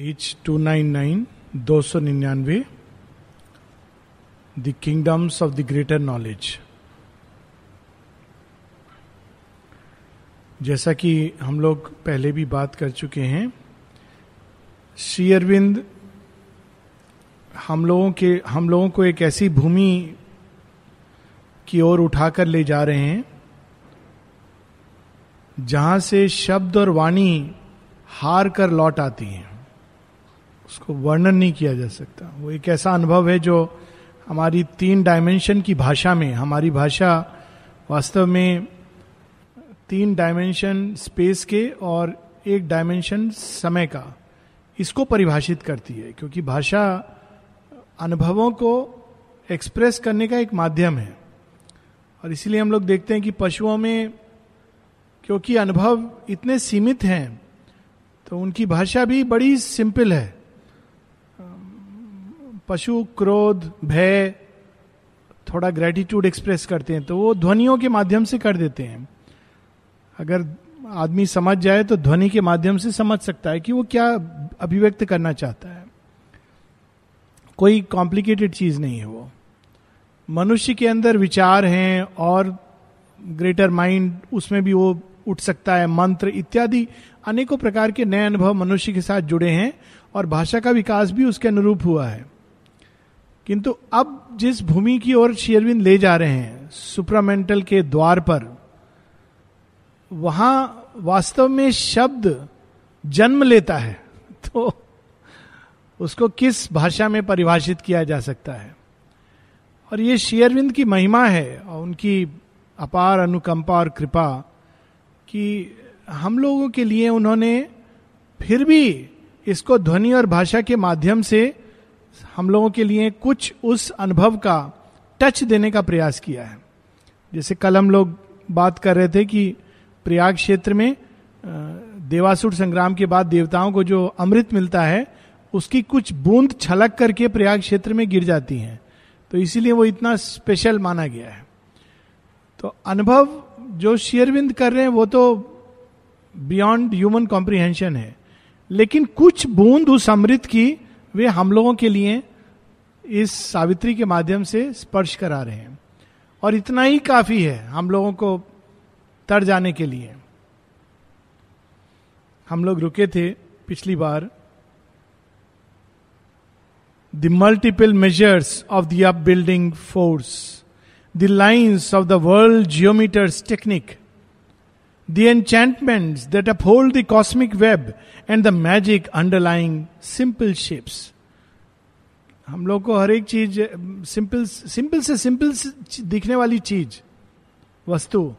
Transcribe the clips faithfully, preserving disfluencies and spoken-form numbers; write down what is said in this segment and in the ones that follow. Page to nine nine, दो सौ निन्यानवे the kingdoms of the greater knowledge. जैसा कि हम लोग पहले भी बात कर चुके हैं, श्री अरविंद हम लोगों के हम लोगों को एक ऐसी भूमि की ओर उठाकर ले जा रहे हैं जहां से शब्द और वाणी हार कर लौट आती है। उसको वर्णन नहीं किया जा सकता। वो एक ऐसा अनुभव है जो हमारी तीन डायमेंशन की भाषा में, हमारी भाषा वास्तव में तीन डायमेंशन स्पेस के और एक डायमेंशन समय का, इसको परिभाषित करती है, क्योंकि भाषा अनुभवों को एक्सप्रेस करने का एक माध्यम है। और इसीलिए हम लोग देखते हैं कि पशुओं में क्योंकि अनुभव इतने सीमित हैं तो उनकी भाषा भी बड़ी सिंपल है। पशु क्रोध, भय, थोड़ा ग्रेटिट्यूड एक्सप्रेस करते हैं तो वो ध्वनियों के माध्यम से कर देते हैं। अगर आदमी समझ जाए तो ध्वनि के माध्यम से समझ सकता है कि वो क्या अभिव्यक्त करना चाहता है। कोई कॉम्प्लिकेटेड चीज नहीं है। वो मनुष्य के अंदर विचार हैं और ग्रेटर माइंड, उसमें भी वो उठ सकता है। मंत्र इत्यादि अनेकों प्रकार के नए अनुभव मनुष्य के साथ जुड़े हैं और भाषा का विकास भी उसके अनुरूप हुआ है। किंतु अब जिस भूमि की ओर श्री अरविंद ले जा रहे हैं, सुप्रामेंटल के द्वार पर, वहां वास्तव में शब्द जन्म लेता है। तो उसको किस भाषा में परिभाषित किया जा सकता है? और ये श्री अरविंद की महिमा है और उनकी अपार अनुकंपा और कृपा कि हम लोगों के लिए उन्होंने फिर भी इसको ध्वनि और भाषा के माध्यम से हम लोगों के लिए कुछ उस अनुभव का टच देने का प्रयास किया है। जैसे कल हम लोग बात कर रहे थे कि प्रयाग क्षेत्र में देवासुर संग्राम के बाद देवताओं को जो अमृत मिलता है उसकी कुछ बूंद छलक करके प्रयाग क्षेत्र में गिर जाती हैं, तो इसीलिए वो इतना स्पेशल माना गया है। तो अनुभव जो श्री अरविंद कर रहे हैं वो तो बियॉन्ड ह्यूमन कॉम्प्रिहेंशन है, लेकिन कुछ बूंद उस अमृत की वे हम लोगों के लिए इस सावित्री के माध्यम से स्पर्श करा रहे हैं, और इतना ही काफी है हम लोगों को तर जाने के लिए। हम लोग रुके थे पिछली बार the multiple measures of the upbuilding force, the lines of the world geometer's technique, the enchantments that uphold the cosmic web and the magic underlying simple shapes. हम लोग को हर एक चीज, सिंपल सिंपल से सिंपल दिखने वाली चीज, वस्तु,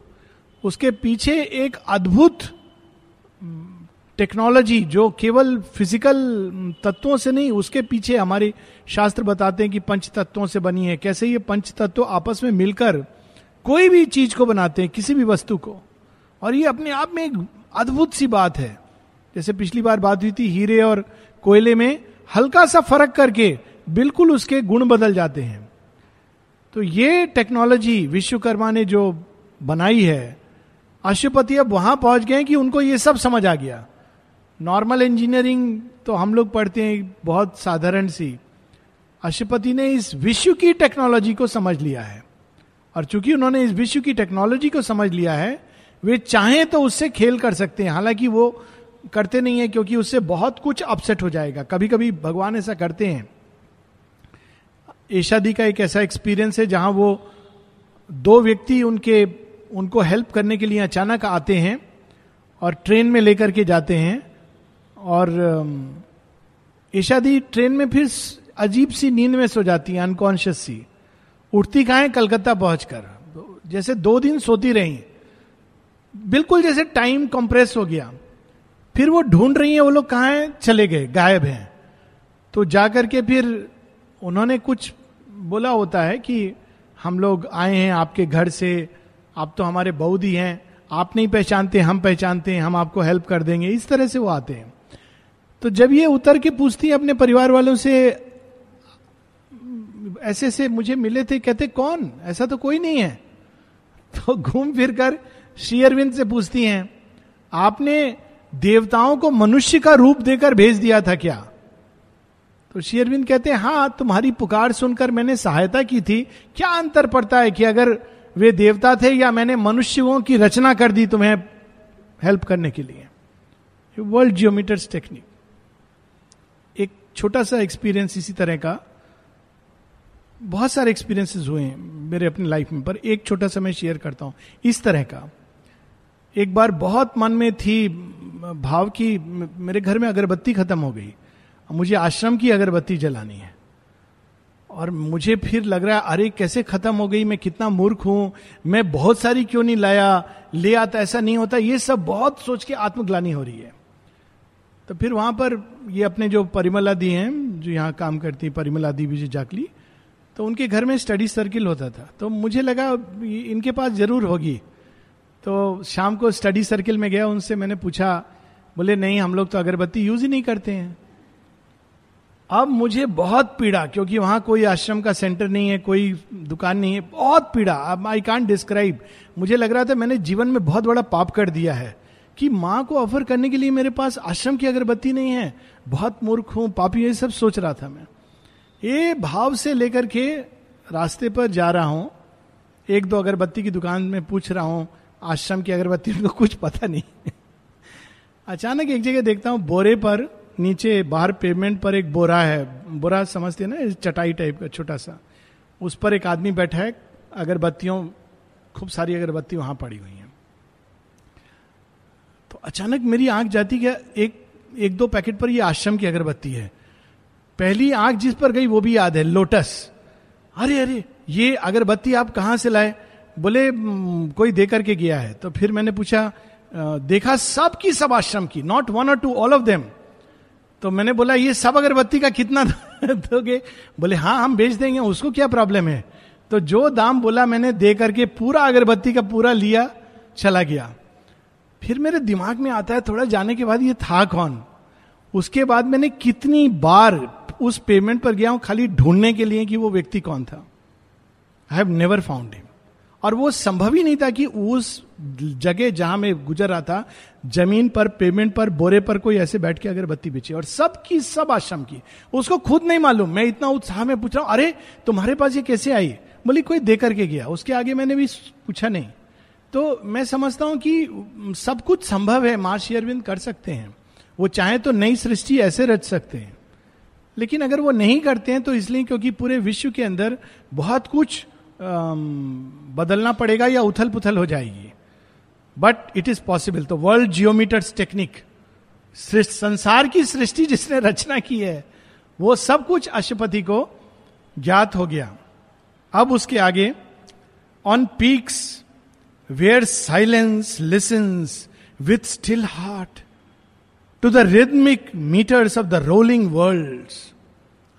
उसके पीछे एक अद्भुत टेक्नोलॉजी जो केवल फिजिकल तत्वों से नहीं, उसके पीछे हमारे शास्त्र बताते हैं कि पंच तत्वों से बनी है। कैसे ये पंच तत्व आपस में मिलकर कोई भी चीज को बनाते हैं, किसी भी वस्तु को, और ये अपने आप में एक अद्भुत सी बात है। जैसे पिछली बार बात हुई थी हीरे और कोयले में हल्का सा फर्क करके बिल्कुल उसके गुण बदल जाते हैं। तो ये टेक्नोलॉजी विश्वकर्मा ने जो बनाई है, अशुपति अब वहां पहुंच गए कि उनको ये सब समझ आ गया। नॉर्मल इंजीनियरिंग तो हम लोग पढ़ते हैं, बहुत साधारण सी, अशुपति ने इस विश्व की टेक्नोलॉजी को समझ लिया है, और चूंकि उन्होंने इस विश्व की टेक्नोलॉजी को समझ लिया है, वे चाहें तो उससे खेल कर सकते हैं। हालांकि वो करते नहीं है क्योंकि उससे बहुत कुछ अपसेट हो जाएगा। कभी कभी भगवान ऐसा करते हैं। एशादी का एक ऐसा एक्सपीरियंस है जहां वो दो व्यक्ति उनके उनको हेल्प करने के लिए अचानक आते हैं और ट्रेन में लेकर के जाते हैं, और एशादी ट्रेन में फिर अजीब सी नींद में सो जाती है, अनकॉन्शियस सी। उठती कहाँ है? कलकत्ता पहुंचकर। जैसे दो दिन सोती रहीं, बिल्कुल जैसे टाइम कंप्रेस हो गया। फिर वो ढूंढ रही है वो लोग कहाँ हैं, चले गए, गायब हैं। तो जाकर के फिर उन्होंने कुछ बोला होता है कि हम लोग आए हैं आपके घर से, आप तो हमारे बौदी हैं, आप नहीं पहचानते, हम पहचानते हैं, हम आपको हेल्प कर देंगे। इस तरह से वो आते हैं। तो जब ये उतर के पूछती है अपने परिवार वालों से, ऐसे ऐसे मुझे मिले थे, कहते कौन, ऐसा तो कोई नहीं है। तो घूम फिर कर श्री अरविंद से पूछती हैं, आपने देवताओं को मनुष्य का रूप देकर भेज दिया था क्या? तो श्री अरविंद कहते हैं हाँ तुम्हारी पुकार सुनकर मैंने सहायता की थी, क्या अंतर पड़ता है कि अगर वे देवता थे या मैंने मनुष्यों की रचना कर दी तुम्हें हेल्प करने के लिए। World geometer's technique. एक छोटा सा एक्सपीरियंस इसी तरह का, बहुत सारे एक्सपीरियंसेस हुए हैं मेरे अपनी लाइफ में, पर एक छोटा सा मैं शेयर करता हूँ इस तरह का। एक बार बहुत मन में थी भाव की, मेरे घर में अगरबत्ती खत्म हो गई, मुझे आश्रम की अगरबत्ती जलानी है और मुझे फिर लग रहा है अरे कैसे खत्म हो गई, मैं कितना मूर्ख हूँ, मैं बहुत सारी क्यों नहीं लाया, ले आता, ऐसा नहीं होता, ये सब बहुत सोच के आत्मग्लानि हो रही है। तो फिर वहाँ पर ये अपने जो परिमला दी हैं जो यहाँ काम करती है, परिमला दी विजय जाकली, तो उनके घर में स्टडी सर्किल होता था, तो मुझे लगा इनके पास जरूर होगी। तो शाम को स्टडी सर्किल में गया, उनसे मैंने पूछा, बोले नहीं हम लोग तो अगरबत्ती यूज ही नहीं करते हैं। अब मुझे बहुत पीड़ा, क्योंकि वहां कोई आश्रम का सेंटर नहीं है, कोई दुकान नहीं है, बहुत पीड़ा, आई कांट डिस्क्राइब। मुझे लग रहा था मैंने जीवन में बहुत बड़ा पाप कर दिया है कि माँ को ऑफर करने के लिए मेरे पास आश्रम की अगरबत्ती नहीं है, बहुत मूर्ख हूँ, पापी, ये सब सोच रहा था मैं। ये भाव से लेकर के रास्ते पर जा रहा हूँ, एक दो अगरबत्ती की दुकान में पूछ रहा हूँ, आश्रम की अगरबत्ती को कुछ पता नहीं। अचानक एक जगह देखता हूँ बोरे पर नीचे बाहर पेमेंट पर एक बोरा है, बोरा समझते हैं ना, चटाई टाइप का छोटा सा, उस पर एक आदमी बैठा है, अगरबत्तियों, खूब सारी अगरबत्ती वहां पड़ी हुई हैं। तो अचानक मेरी आंख जाती है एक एक दो पैकेट पर, ये आश्रम की अगरबत्ती है। पहली आंख जिस पर गई वो भी याद है, लोटस। अरे अरे ये अगरबत्ती आप कहाँ से लाए? बोले कोई दे करके गया है। तो फिर मैंने पूछा, देखा सब की सब आश्रम की, नॉट वन और टू, ऑल ऑफ देम। तो मैंने बोला ये सब अगरबत्ती का कितना दोगे? बोले हाँ हम बेच देंगे, उसको क्या प्रॉब्लम है। तो जो दाम बोला मैंने दे करके पूरा अगरबत्ती का पूरा लिया, चला गया। फिर मेरे दिमाग में आता है थोड़ा जाने के बाद, ये था कौन? उसके बाद मैंने कितनी बार उस पेमेंट पर गया हूं खाली ढूंढने के लिए कि वो व्यक्ति कौन था। I have never found him. और वो संभव ही नहीं था कि उस जगह जहां मैं गुजर रहा था, जमीन पर, पेमेंट पर, बोरे पर कोई ऐसे बैठ के अगरबत्ती बेचे, और सब की सब आश्रम की। उसको खुद नहीं मालूम, मैं इतना उत्साह में पूछ रहा हूं अरे तुम्हारे पास ये कैसे आई? बोली कोई दे करके गया। उसके आगे मैंने भी पूछा नहीं। तो मैं समझता हूं कि सब कुछ संभव है, मां श्री अरविंद कर सकते हैं, वो चाहे तो नई सृष्टि ऐसे रच सकते हैं। लेकिन अगर वो नहीं करते हैं तो इसलिए क्योंकि पूरे विश्व के अंदर बहुत कुछ बदलना पड़ेगा या उथल पुथल हो जाएगी, बट इट इज पॉसिबल। तो वर्ल्ड जियोमीटर्स टेक्निक, संसार की सृष्टि जिसने रचना की है वो सब कुछ अशुपति को ज्ञात हो गया। अब उसके आगे, on peaks where silence listens with still heart to the rhythmic metres of the rolling worlds.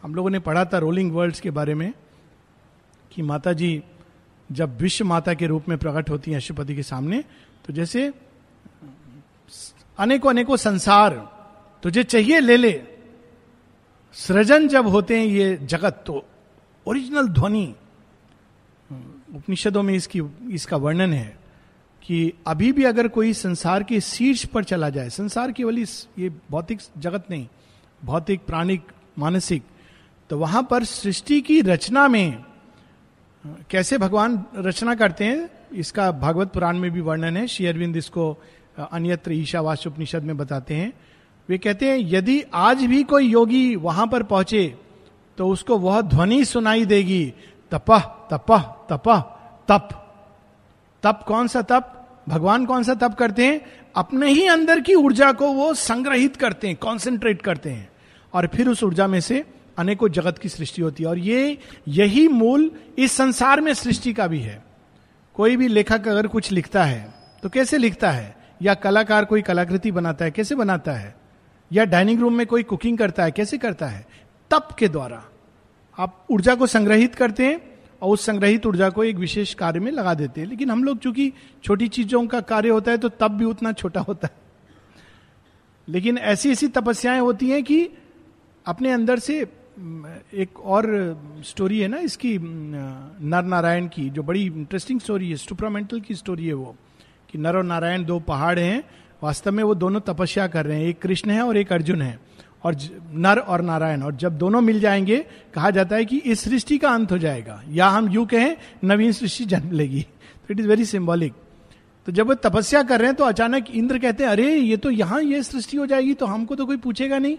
हम लोगों ने पढ़ा था रोलिंग वर्ल्ड्स के बारे में कि माता जी जब विश्व माता के रूप में प्रकट होती हैं अशुपति के सामने, तो जैसे अनेकों अनेकों संसार तुझे चाहिए ले ले, सृजन जब होते हैं ये जगत, तो ओरिजिनल ध्वनि, उपनिषदों में इसकी इसका वर्णन है कि अभी भी अगर कोई संसार के शीर्ष पर चला जाए, संसार केवल इस ये भौतिक जगत नहीं, भौतिक, प्राणिक, मानसिक, तो वहां पर सृष्टि की रचना में कैसे भगवान रचना करते हैं, इसका भागवत पुराण में भी वर्णन है। श्री अरविंद इसको अन्यत्र ईशावास्य उपनिषद में बताते हैं। वे कहते हैं यदि आज भी कोई योगी वहां पर पहुंचे तो उसको वह ध्वनि सुनाई देगी, तपह तपह तपह तप। तप कौन सा तप? भगवान कौन सा तप करते हैं? अपने ही अंदर की ऊर्जा को वो संग्रहित करते हैं, कॉन्सेंट्रेट करते हैं, और फिर उस ऊर्जा में से अनेकों जगत की सृष्टि होती है। और ये यही मूल इस संसार में सृष्टि का भी है। कोई भी लेखक अगर कुछ लिखता है तो कैसे लिखता है, या कलाकार कोई कलाकृति बनाता है कैसे बनाता है, या डाइनिंग रूम में कोई कुकिंग करता है कैसे करता है? तप के द्वारा आप ऊर्जा को संग्रहित करते हैं और उस संग्रहित ऊर्जा को एक विशेष कार्य में लगा देते हैं। लेकिन हम लोग चूंकि छोटी चीजों का कार्य होता है तो तप भी उतना छोटा होता है। लेकिन ऐसी ऐसी तपस्याएं होती हैं कि अपने अंदर से। एक और स्टोरी है ना इसकी, नर नारायण की, जो बड़ी इंटरेस्टिंग स्टोरी है, सुप्रामेंटल की स्टोरी है वो, कि नर और नारायण दो पहाड़ हैं, वास्तव में वो दोनों तपस्या कर रहे हैं, एक कृष्ण है और एक अर्जुन है, और नर और नारायण, और जब दोनों मिल जाएंगे कहा जाता है कि इस सृष्टि का अंत हो जाएगा, या हम यूं कहें नवीन सृष्टि जन्म लेगी. तो इट इज वेरी सिंबॉलिक. तो जब वो तपस्या कर रहे हैं तो अचानक इंद्र कहते हैं अरे ये तो यहाँ ये सृष्टि हो जाएगी तो हमको तो कोई पूछेगा नहीं.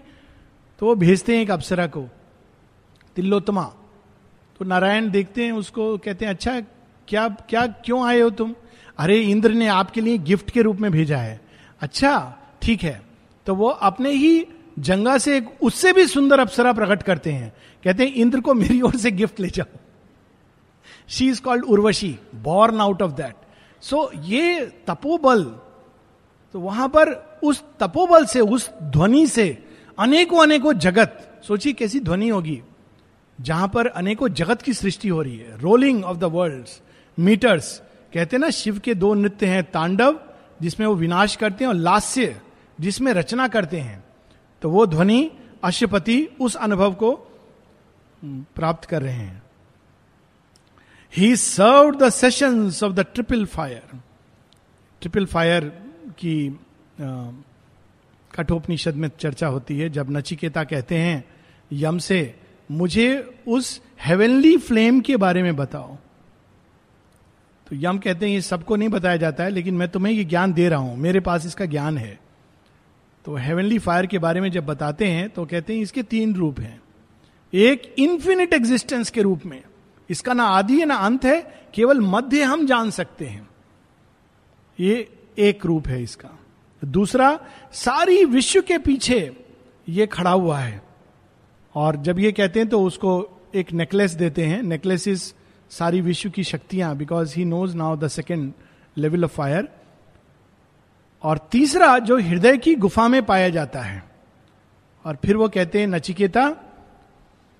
तो वो भेजते हैं एक अप्सरा को, तिलोत्तमा. तो नारायण देखते हैं उसको, कहते हैं अच्छा क्या क्या क्यों आए हो तुम? अरे इंद्र ने आपके लिए गिफ्ट के रूप में भेजा है. अच्छा ठीक है. तो वो अपने ही जंगा से एक उससे भी सुंदर अप्सरा प्रकट करते हैं, कहते हैं इंद्र को मेरी ओर से गिफ्ट ले जाओ. She is called Urvashi, born out of that. सो ये तपोबल, तो वहां पर उस तपोबल से, उस ध्वनि से अनेकों अनेकों जगत, सोचिए कैसी ध्वनि होगी जहां पर अनेकों जगत की सृष्टि हो रही है. Rolling of the worlds, metres. कहते हैं ना शिव के दो नृत्य हैं, तांडव जिसमें वो विनाश करते हैं और लास्य जिसमें रचना करते हैं. तो वो ध्वनि अश्वपति उस अनुभव को प्राप्त कर रहे हैं. He served the sessions of the triple fire. Triple fire की कठोपनिषद में चर्चा होती है जब नचिकेता कहते हैं यम से मुझे उस हेवनली फ्लेम के बारे में बताओ. तो यम कहते हैं ये सबको नहीं बताया जाता है, लेकिन मैं तुम्हें ये ज्ञान दे रहा हूं, मेरे पास इसका ज्ञान है. तो हेवनली फायर के बारे में जब बताते हैं तो कहते हैं इसके तीन रूप हैं. एक इन्फिनिट एग्जिस्टेंस के रूप में, इसका ना आदि है ना अंत है, केवल मध्य हम जान सकते हैं, ये एक रूप है इसका. दूसरा सारी विश्व के पीछे ये खड़ा हुआ है, और जब ये कहते हैं तो उसको एक नेकलेस देते हैं. नेकलेस इज सारी विश्व की शक्तियां, because he knows now the second level of fire. और तीसरा जो हृदय की गुफा में पाया जाता है. और फिर वो कहते हैं नचिकेता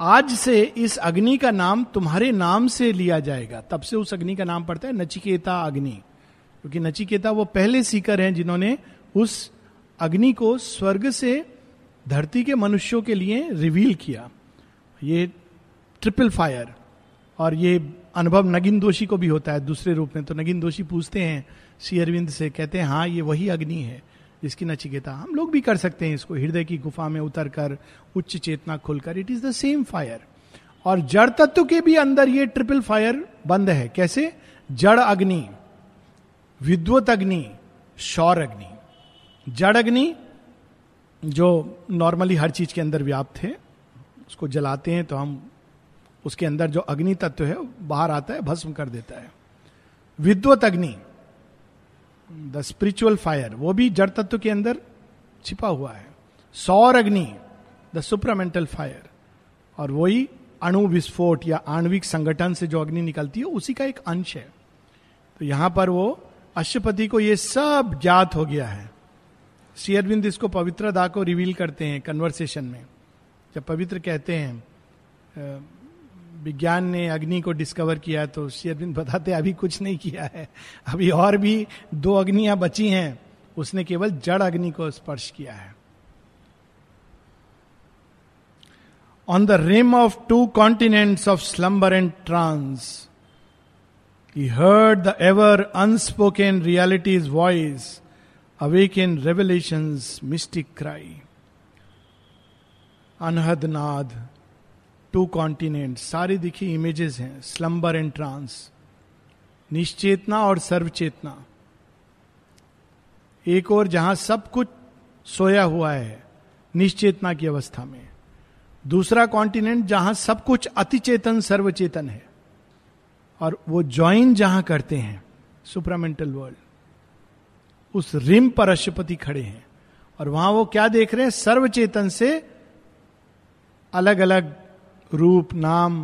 आज से इस अग्नि का नाम तुम्हारे नाम से लिया जाएगा. तब से उस अग्नि का नाम पड़ता है नचिकेता अग्नि, क्योंकि नचिकेता वो पहले सीकर हैं जिन्होंने उस अग्नि को स्वर्ग से धरती के मनुष्यों के लिए रिवील किया. ये ट्रिपल फायर, और ये अनुभव नगिन दोषी को भी होता है दूसरे रूप में. तो नगिन दोषी पूछते हैं श्री अरविंद से, कहते हैं हाँ ये वही अग्नि है जिसकी नचिकेता. हम लोग भी कर सकते हैं इसको, हृदय की गुफा में उतर कर उच्च चेतना खुलकर. It is the same fire. और जड़ तत्व के भी अंदर ये ट्रिपल फायर बंद है. कैसे? जड़ अग्नि, विद्वत अग्नि, शौर अग्नि. जड़ अग्नि जो नॉर्मली हर चीज के अंदर व्याप्त है, उसको जलाते हैं तो हम उसके अंदर जो अग्नि तत्व है बाहर आता है, भस्म कर देता है. विद्वत अग्नि, द स्पिरिचुअल फायर, वो भी जड़ तत्व के अंदर छिपा हुआ है. सौर अग्नि, द सुप्रामेंटल फायर, और वही अणु विस्फोट या आणविक संगठन से जो अग्नि निकलती है उसी का एक अंश है. तो यहां पर वो अश्वपति को ये सब ज्ञात हो गया है. श्री अरविंद इसको पवित्र दा को रिवील करते हैं कन्वर्सेशन में. जब पवित्र कहते हैं विज्ञान ने अग्नि को डिस्कवर किया, तो श्री अरविंद बताते हैं अभी कुछ नहीं किया है, अभी और भी दो अग्नियां बची हैं, उसने केवल जड़ अग्नि को स्पर्श किया है. On the rim of two continents of slumber and trance he heard the ever unspoken reality's voice awaken revelation's mystic cry. अनहद नाद, टू कॉन्टिनेंट, सारी दिखी इमेजेस हैं. स्लम्बर एंड ट्रांस, निश्चेतना और सर्वचेतना. एक और जहां सब कुछ सोया हुआ है निश्चेतना की अवस्था में, दूसरा कॉन्टिनेंट जहां सब कुछ अतिचेतन सर्वचेतन है, और वो ज्वाइन जहां करते हैं सुप्रामेंटल वर्ल्ड, उस रिम पर अश्वपति खड़े हैं. और वहां वो क्या देख रहे हैं? सर्वचेतन से अलग अलग रूप नाम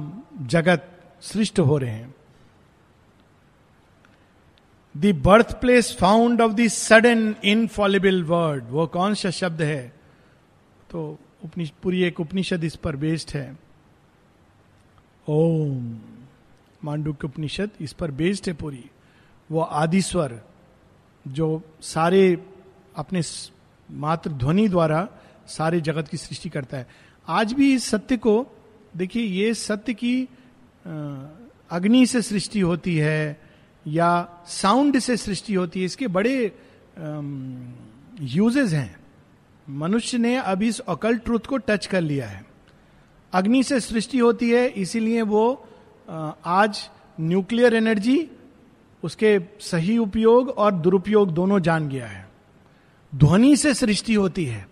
जगत सृष्ट हो रहे हैं. The birth place found of the sudden infallible word. वो कौन सा शब्द है? तो उपनिषद, पूरी एक उपनिषद इस पर बेस्ड है. ओम मांडुक्य उपनिषद इस पर बेस्ड है पूरी. वो आदिस्वर जो सारे अपने मात्र ध्वनि द्वारा सारे जगत की सृष्टि करता है. आज भी इस सत्य को देखिए, ये सत्य की अग्नि से सृष्टि होती है या साउंड से सृष्टि होती है, इसके बड़े यूजेस हैं. मनुष्य ने अब इस ऑकल्ट ट्रूथ को टच कर लिया है। अग्नि से सृष्टि होती है, इसीलिए वो आज न्यूक्लियर एनर्जी, उसके सही उपयोग और दुरुपयोग दोनों जान गया है। ध्वनि से सृष्टि होती है,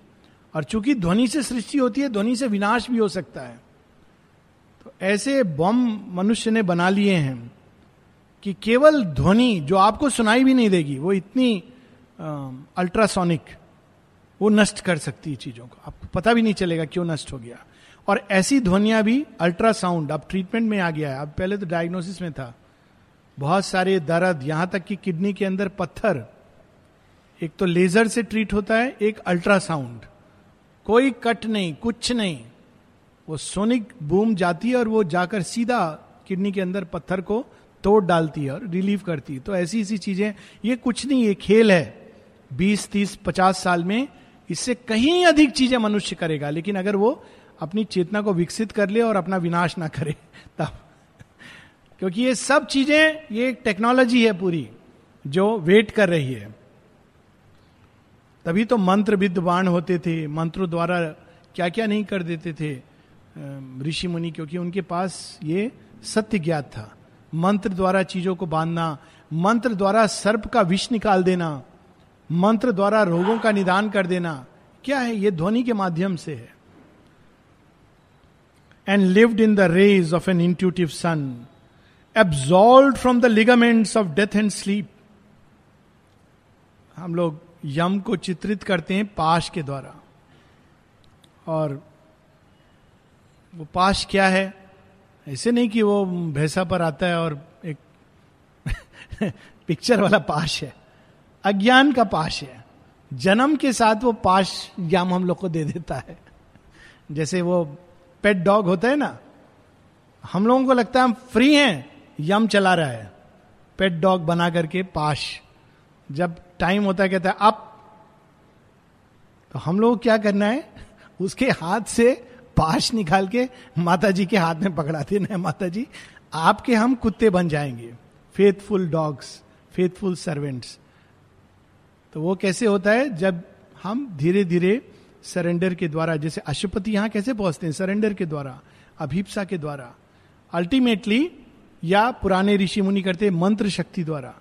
और चूंकि ध्वनि से सृष्टि होती है, ध्वनि से विनाश भी हो सकता है। तो ऐसे बम मनुष्य ने बना लिए हैं कि केवल ध्वनि जो आपको सुनाई भी नहीं देगी, वो इतनी अल्ट्रासोनिक, वो नष्ट कर सकती है चीजों को, आपको पता भी नहीं चलेगा क्यों नष्ट हो गया। और ऐसी ध्वनियां भी अल्ट्रासाउंड अब ट्रीटमेंट में आ गया है, अब पहले तो डायग्नोसिस में था। बहुत सारे दर्द, यहां तक कि किडनी के अंदर पत्थर, एक तो लेजर से ट्रीट होता है, एक अल्ट्रासाउंड, कोई कट नहीं, कुछ नहीं, वो सोनिक बूम जाती है और वो जाकर सीधा किडनी के अंदर पत्थर को तोड़ डालती है और रिलीव करती है। तो ऐसी ऐसी चीजें, ये कुछ नहीं, ये खेल है। बीस तीस पचास साल में इससे कहीं अधिक चीजें मनुष्य करेगा, लेकिन अगर वो अपनी चेतना को विकसित कर ले और अपना विनाश ना करे तब, क्योंकि ये सब चीजें, ये एक टेक्नोलॉजी है पूरी जो वेट कर रही है। तभी तो मंत्र विद्वान होते थे, मंत्रों द्वारा क्या क्या नहीं कर देते थे ऋषि मुनि, क्योंकि उनके पास ये सत्य ज्ञात था। मंत्र द्वारा चीजों को बांधना, मंत्र द्वारा सर्प का विष निकाल देना, मंत्र द्वारा रोगों का निदान कर देना, क्या है, ये ध्वनि के माध्यम से है। And lived in the rays of an intuitive sun, absolved from the ligaments of death and sleep. हम लोग यम को चित्रित करते हैं पाश के द्वारा, और वो पाश क्या है, ऐसे नहीं कि वो भैंसा पर आता है और एक पिक्चर वाला पाश है, अज्ञान का पाश है। जन्म के साथ वो पाश यम हम लोग को दे देता है। जैसे वो पेट डॉग होता है ना, हम लोगों को लगता है हम फ्री हैं, यम चला रहा है, पेट डॉग बना करके पाश। जब टाइम होता है कहता है अप, तो हम लोग क्या करना है, उसके हाथ से पाश निकाल के माता जी के हाथ में पकड़ा देना, माता जी आपके हम कुत्ते बन जाएंगे, फेथफुल डॉग्स, फेथफुल सर्वेंट्स। तो वो कैसे होता है, जब हम धीरे धीरे सरेंडर के द्वारा, जैसे अशुपति यहां कैसे पहुंचते हैं, सरेंडर के द्वारा, अभिप्सा के द्वारा अल्टीमेटली, या पुराने ऋषि मुनि करते मंत्र शक्ति द्वारा,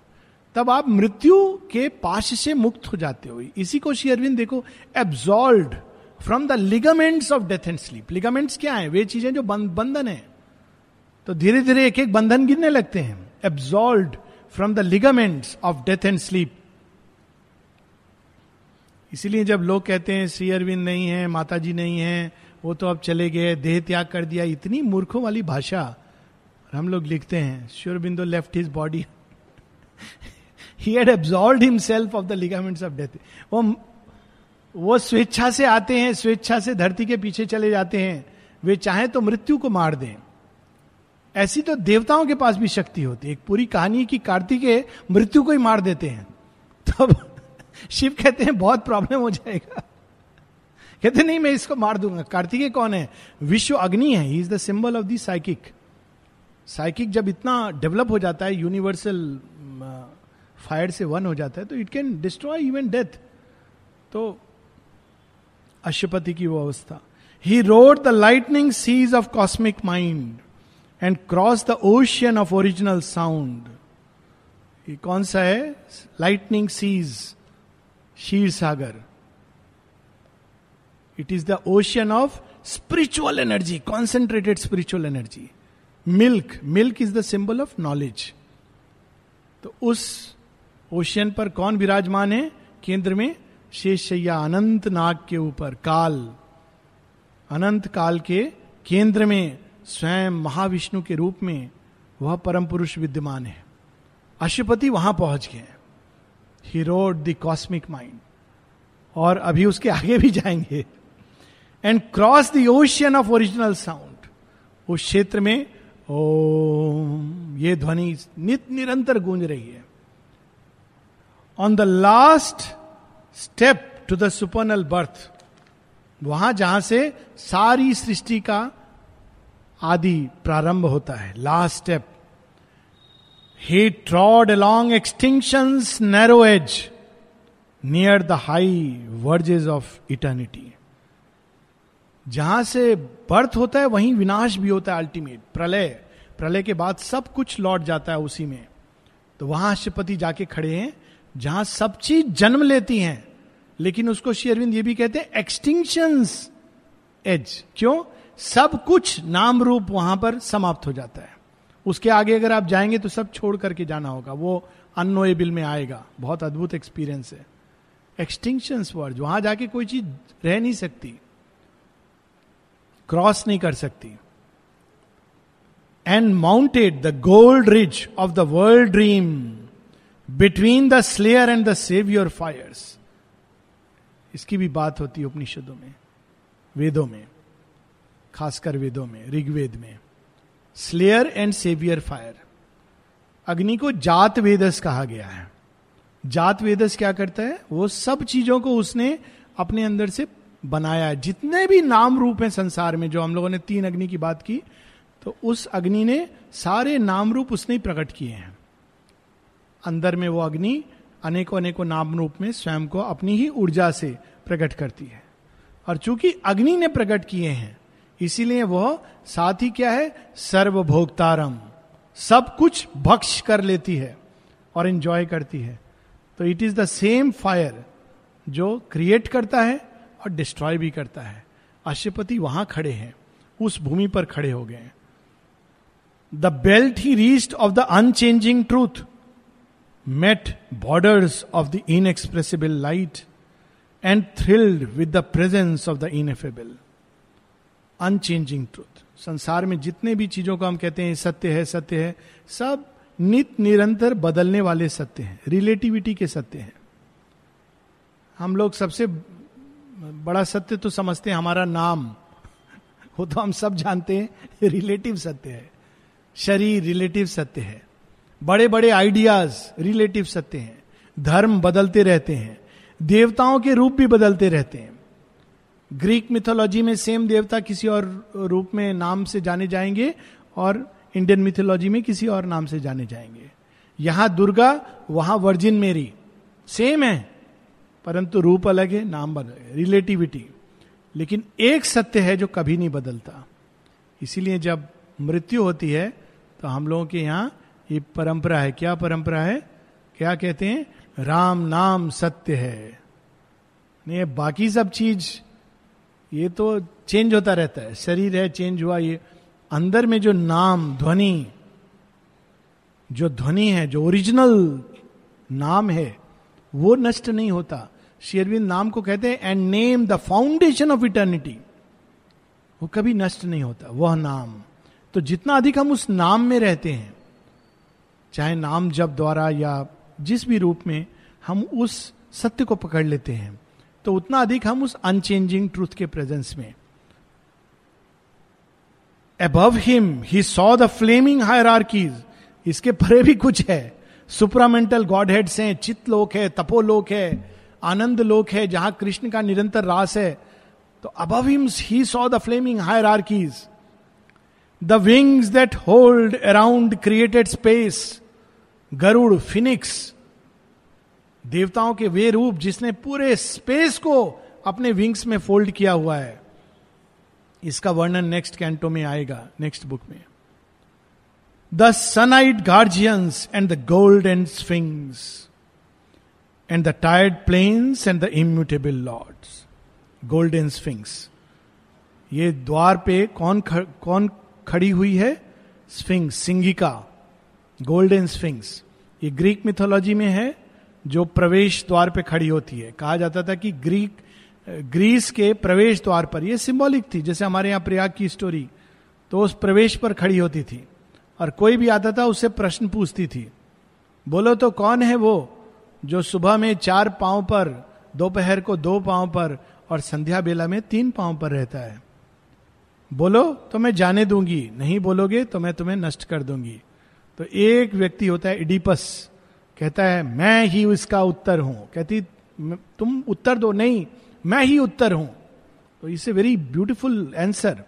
तब आप मृत्यु के पाश से मुक्त हो जाते हो। इसी को श्री अरविंद देखो, absolved from the ligaments of death and sleep. Ligaments क्या है, वे चीजें जो बंधन है, तो धीरे धीरे एक एक बंधन गिरने लगते हैं। Absolved from the ligaments of death and sleep. इसीलिए जब लोग कहते हैं श्री अरविंद नहीं है, माता जी नहीं है, वो तो अब चले गए, देह त्याग कर दिया, इतनी मूर्खों वाली भाषा हम लोग लिखते हैं। Shri Aurobindo left his body, he had absolved himself of the ligaments of death. वो वो स्वेच्छा से आते हैं, स्वेच्छा से धरती के पीछे चले जाते हैं, वे चाहे तो मृत्यु को मार दें। ऐसी तो देवताओं के पास भी शक्ति होती है। एक पूरी कहानी की कार्तिकेय मृत्यु को ही मार देते हैं, तब शिव कहते हैं बहुत प्रॉब्लम हो जाएगा, कहते नहीं मैं इसको मार दूंगा। कार्तिकेय कौन है, विश्व अग्नि है, he is the symbol of the psychic. Psychic जब इतना डेवलप हो जाता है, यूनिवर्सल फायर से वन हो जाता है, तो it can destroy even death. तो अशुपति की वो अवस्था। He rode the lightning seas of cosmic mind and cross the ocean of original sound. ये कौन सा है, lightning seas, Kshir Sagar. It is the ocean of spiritual energy, concentrated spiritual energy. Milk, milk is the symbol of knowledge. तो उस ocean पर कौन विराजमान है, केंद्र में शेषशय्या, अनंत नाग के ऊपर काल, अनंत काल के केंद्र में स्वयं महाविष्णु के रूप में वह परम पुरुष विद्यमान है। अशुपति वहां पहुंच गए। He rode the cosmic mind, और अभी उसके आगे भी जाएंगे। And cross the ocean of original sound, उस क्षेत्र में ओम, ये ध्वनि नित निरंतर गूंज रही है। On the last step to the supernal birth, वहां जहां से सारी सृष्टि का आदि प्रारंभ होता है, last step. He trod along extinction's narrow edge, near the high verges of eternity. जहां से बर्थ होता है वहीं विनाश भी होता है. अल्टीमेट प्रलय, प्रलय के बाद सब कुछ लौट जाता है उसी में. तो वहां श्रीपति जाके खड़े हैं जहां सब चीज जन्म लेती हैं, लेकिन उसको श्री अरविंद ये भी कहते हैं एक्सटिंक्शंस एज. क्यों? सब कुछ नाम रूप वहां पर समाप्त हो जाता है. उसके आगे अगर आप जाएंगे तो सब छोड़ करके जाना होगा, वो अनोएबल में आएगा. बहुत अद्भुत एक्सपीरियंस है एक्सटिंक्शंस वर्ड. वहां जाके कोई चीज रह नहीं सकती, क्रॉस नहीं कर सकती. And mounted the gold ridge of the world dream between the slayer and the saviour fires. इसकी भी बात होती है उपनिषदों में, वेदों में, खासकर वेदों में, ऋग्वेद में. Slayer and saviour fire. अग्नि को जात वेदस कहा गया है. जात वेदस क्या करता है? वो सब चीजों को उसने अपने अंदर से बनाया है. जितने भी नाम रूप हैं संसार में, जो हम लोगों ने तीन अग्नि की बात की, तो उस अग्नि ने सारे नाम रूप उसने ही प्रकट किए हैं. अंदर में वो अग्नि अनेकों अनेकों नाम रूप में स्वयं को अपनी ही ऊर्जा से प्रकट करती है. और चूंकि अग्नि ने प्रकट किए हैं इसीलिए वह साथ ही क्या है, सर्वभोक्तारम, सब कुछ भक्ष कर लेती है और एंजॉय करती है. तो it is the same fire जो क्रिएट करता है और डिस्ट्रॉय भी करता है. अश्वपति वहां खड़े हैं, उस भूमि पर खड़े हो गए हैं. The belt he reached of the unchanging truth met borders of the inexpressible light and thrilled with the presence of the ineffable. Unchanging truth. संसार में जितने भी चीजों को हम कहते हैं सत्य है सत्य है, सब नित निरंतर बदलने वाले सत्य हैं, रिलेटिविटी के सत्य हैं. हम लोग सबसे बड़ा सत्य तो समझते हैं हमारा नाम, वो तो हम सब जानते हैं रिलेटिव सत्य है. शरीर रिलेटिव सत्य है. बड़े बड़े आइडियाज रिलेटिव सत्य हैं. धर्म बदलते रहते हैं, देवताओं के रूप भी बदलते रहते हैं. ग्रीक मिथोलॉजी में सेम देवता किसी और रूप में नाम से जाने जाएंगे और इंडियन मिथोलॉजी में किसी और नाम से जाने जाएंगे. यहां दुर्गा, वहां वर्जिन मेरी, सेम है परंतु रूप अलग है, नाम बदल है, रिलेटिविटी. लेकिन एक सत्य है जो कभी नहीं बदलता. इसीलिए जब मृत्यु होती है तो हम लोगों के यहाँ ये परंपरा है. क्या परंपरा है? क्या कहते हैं? राम नाम सत्य है. नहीं, बाकी सब चीज ये तो चेंज होता रहता है. शरीर है, चेंज हुआ. ये अंदर में जो नाम, ध्वनि, जो ध्वनि है, जो ओरिजिनल नाम है, वो नष्ट नहीं होता. श्री अरविंद नाम को कहते हैं and name the foundation of eternity. वो कभी नष्ट नहीं होता, वह नाम. तो जितना अधिक हम उस नाम में रहते हैं, चाहे नाम जप द्वारा या जिस भी रूप में हम उस सत्य को पकड़ लेते हैं, तो उतना अधिक हम उस अनचेंजिंग ट्रूथ के प्रेजेंस में. Above him he saw the flaming hierarchies. इसके परे भी कुछ है. सुप्रामेंटल गॉड हेड्स हैं, चित्त लोक है, तपोलोक है, आनंद लोक है, जहां कृष्ण का निरंतर रास है. तो above him he saw the flaming hierarchies the wings that hold around created space Garuda phoenix. देवताओं के वे रूप जिसने पूरे स्पेस को अपने विंग्स में फोल्ड किया हुआ है. इसका वर्णन नेक्स्ट कैंटो में आएगा, नेक्स्ट बुक में. The sun-eyed guardians and the golden sphinx and the tired plains and the immutable lords. Golden sphinx. ये द्वार पे कौन ख, कौन खड़ी हुई है? स्फिंक्स, सिंगिका, गोल्डन स्फिंक्स. ये ग्रीक मिथोलॉजी में है, जो प्रवेश द्वार पे खड़ी होती है. कहा जाता था कि ग्रीक ग्रीस के प्रवेश द्वार पर, ये सिंबॉलिक थी, जैसे हमारे यहाँ प्रयाग की स्टोरी, तो उस प्रवेश पर खड़ी होती थी. और कोई भी आता था उससे प्रश्न पूछती थी. बोलो तो कौन है वो जो सुबह में चार पांव पर, दोपहर को दो पांव पर और संध्या बेला में तीन पांव पर रहता है? बोलो तो मैं जाने दूंगी, नहीं बोलोगे तो मैं तुम्हें नष्ट कर दूंगी. तो एक व्यक्ति होता है इडिपस, कहता है मैं ही इसका उत्तर हूं. कहती तुम उत्तर दो. नहीं, मैं ही उत्तर हूं. तो it's a very beautiful answer.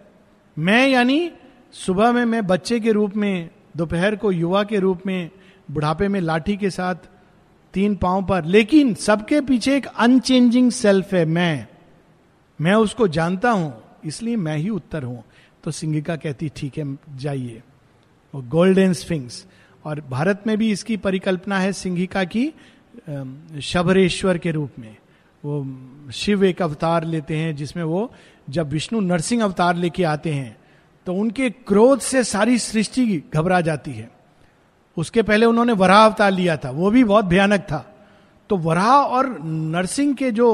मैं यानी सुबह में मैं बच्चे के रूप में, दोपहर को युवा के रूप में, बुढ़ापे में लाठी के साथ, तीन पांव पर, लेकिन सबके पीछे एक अनचेंजिंग सेल्फ है, मैं मैं उसको जानता हूं, इसलिए मैं ही उत्तर हूं। तो सिंगिका कहती ठीक है जाइए, वो गोल्डन स्फिंक्स। और भारत में भी इसकी परिकल्पना है सिंगिका की शबरेश्वर के रूप में। वो शिव एक अवतार लेते हैं जिसमें वो जब विष्णु नरसिंह अवतार लेके आते हैं तो उनके क्रोध से सारी सृष्टि घबरा जाती है। उसके पहले उन्होंने वराह अवतार लिया था, वो भी बहुत भयानक था। तो वराह और नरसिंह के जो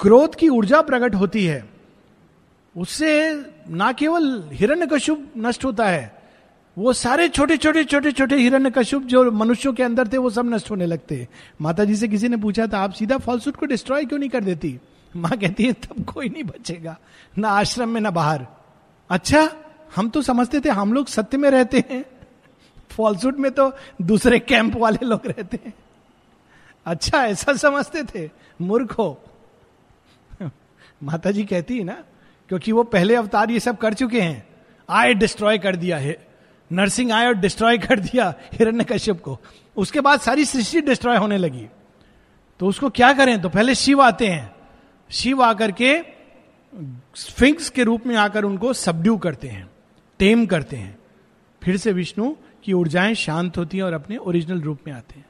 क्रोध की ऊर्जा प्रकट होती है उससे ना केवल हिरण्यकश्यप नष्ट होता है, वो सारे छोटे छोटे छोटे छोटे हिरण्यकश्यप जो मनुष्यों के अंदर थे वो सब नष्ट होने लगते हैं। माता जी से किसी ने पूछा था आप सीधा फॉल्सहुड को डिस्ट्रॉय क्यों नहीं कर देती? माँ कहती है तब कोई नहीं बचेगा, ना आश्रम में ना बाहर। अच्छा, हम तो समझते थे हम लोग सत्य में रहते हैं, फॉल्सहुड में तो दूसरे कैंप वाले लोग रहते हैं। अच्छा ऐसा समझते थे, मूर्ख हो। माता जी कहती है ना, क्योंकि वो पहले अवतार ये सब कर चुके हैं, आए डिस्ट्रॉय कर दिया है, नरसिंह आए और डिस्ट्रॉय कर दिया हिरण्यकश्यप को, उसके बाद सारी सृष्टि डिस्ट्रॉय होने लगी। तो उसको क्या करें? तो पहले शिव आते हैं, शिव आकर के स्फिंक्स के रूप में आकर उनको सबड्यू करते हैं, टेम करते हैं। फिर से विष्णु की ऊर्जाएं शांत होती हैं और अपने ओरिजिनल रूप में आते हैं।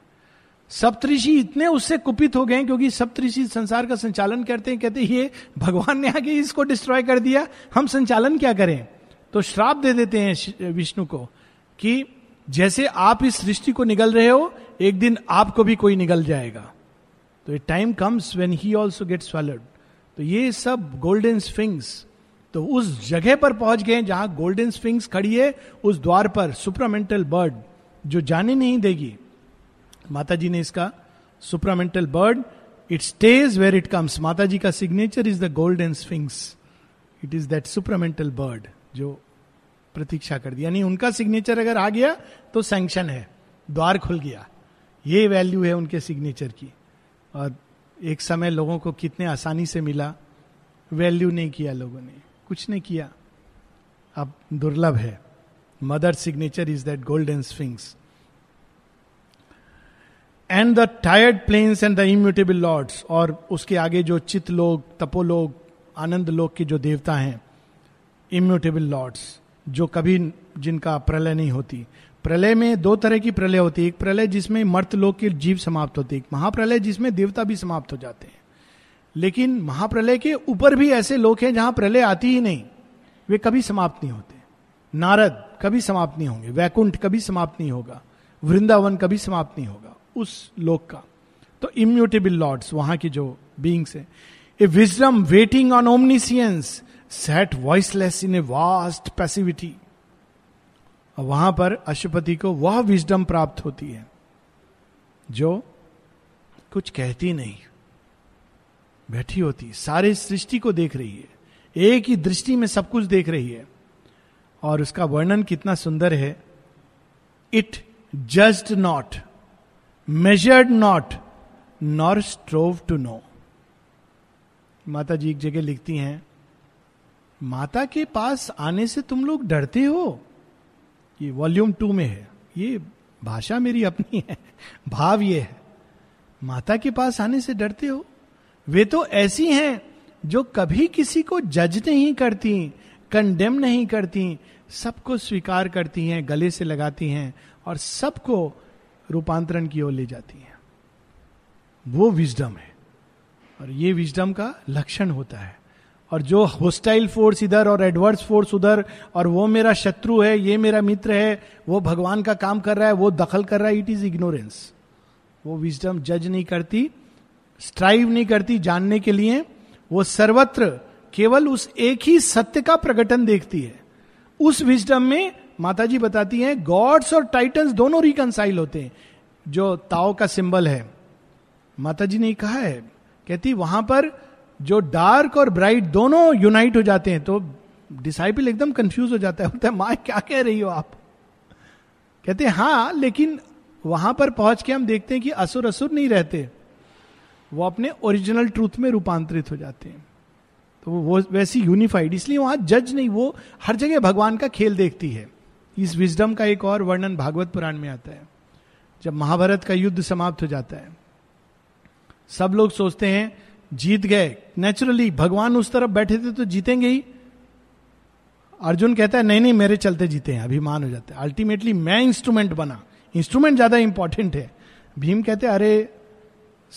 सप्तऋषि इतने उससे कुपित हो गए, क्योंकि सप्तऋषि संसार का संचालन करते हैं, कहते हैं ये भगवान ने आगे इसको डिस्ट्रॉय कर दिया, हम संचालन क्या करें? तो श्राप दे देते हैं विष्णु को कि जैसे आप इस सृष्टि को निगल रहे हो एक दिन आपको भी कोई निगल जाएगा। तो it time comes when he also gets swallowed. तो ये सब गोल्डन स्फिंक्स, तो उस जगह पर पहुंच गए जहां गोल्डन स्फिंक्स खड़ी है, उस द्वार पर सुप्रामेंटल बर्ड जो जाने नहीं देगी। माता जी ने इसका supramental bird, it stage where it comes. माता जी का signature is the golden sphinx, it is that supramental bird जो प्रतीक्षा कर दी, यानी उनका सिग्नेचर अगर आ गया तो सैंक्शन है, द्वार खुल गया। ये वैल्यू है उनके सिग्नेचर की। और एक समय लोगों को कितने आसानी से मिला, वैल्यू नहीं किया लोगों ने, कुछ नहीं किया। अब दुर्लभ है। Mother signature is that golden sphinx. And the tiered planes and the immutable lords. और उसके आगे जो चित लोग, तपोलोग, आनंद लोग के जो देवता हैं, इम्यूटेबल लॉर्ड्स, जो कभी जिनका प्रलय नहीं होती। प्रलय में दो तरह की प्रलय होती है, एक प्रलय जिसमें मर्त लोग के जीव समाप्त होते हैं, एक महाप्रलय जिसमें देवता भी समाप्त हो जाते हैं। लेकिन महाप्रलय के ऊपर भी ऐसे लोग हैं जहां प्रलय आती ही नहीं, वे कभी समाप्त नहीं होते। नारद कभी समाप्त नहीं होंगे, वैकुंठ कभी समाप्त नहीं होगा, वृंदावन कभी समाप्त नहीं होगा उस लोक का। तो इम्यूटेबल लॉर्ड्स वहां की जो बीइंग्स है। A wisdom waiting on omniscience sat voiceless in a vast passivity. वहां पर अशुपति को वह विजडम प्राप्त होती है जो कुछ कहती नहीं, बैठी होती, सारे सृष्टि को देख रही है, एक ही दृष्टि में सब कुछ देख रही है। और उसका वर्णन कितना सुंदर है। It judged not, measured not, nor strove to know. माता जी एक जगह लिखती हैं, माता के पास आने से तुम लोग डरते हो। ये वॉल्यूम टू में है, ये भाषा मेरी अपनी है, भाव ये है, माता के पास आने से डरते हो। वे तो ऐसी हैं जो कभी किसी को जज नहीं करती, कंडेम नहीं करती, सबको स्वीकार करती हैं, गले से लगाती हैं और सबको रूपांतरण की ओर ले जाती हैं। वो विजडम है और ये विजडम का लक्षण होता है। और जो होस्टाइल फोर्स इधर और एडवर्स फोर्स उधर, और वो मेरा शत्रु है, ये मेरा मित्र है, वो भगवान का काम कर रहा है, वो दखल कर रहा है, इट इज इग्नोरेंस। वो विजडम जज नहीं करती, स्ट्राइव नहीं करती जानने के लिए, वो सर्वत्र केवल उस एक ही सत्य का प्रकटन देखती है। उस विजडम में माता जी बताती हैं गॉड्स और टाइटन्स दोनों रिकनसाइल होते हैं, जो ताओ का सिंबल है। माता जी ने कहा है, कहती वहां पर जो डार्क और ब्राइट दोनों यूनाइट हो जाते हैं। तो डिसाइपल एकदम कंफ्यूज हो जाता है, बोलता है माँ क्या कह रही हो आप? कहते हैं हाँ, लेकिन वहां पर पहुंच के हम देखते हैं कि असुर असुर नहीं रहते, वो अपने ओरिजिनल ट्रूथ में रूपांतरित हो जाते हैं। तो वो वैसी यूनिफाइड, इसलिए वहां जज नहीं, वो हर जगह भगवान का खेल देखती है। इस विजडम का एक और वर्णन भागवत पुराण में आता है। जब महाभारत का युद्ध समाप्त हो जाता है, सब लोग सोचते हैं जीत गए, नेचुरली भगवान उस तरफ बैठे थे तो जीतेंगे ही। अर्जुन कहता है नहीं नहीं मेरे चलते जीते हैं, अभिमान हो जाता है, अल्टीमेटली मैं इंस्ट्रूमेंट बना, इंस्ट्रूमेंट ज्यादा इंपॉर्टेंट है। भीम कहते हैं अरे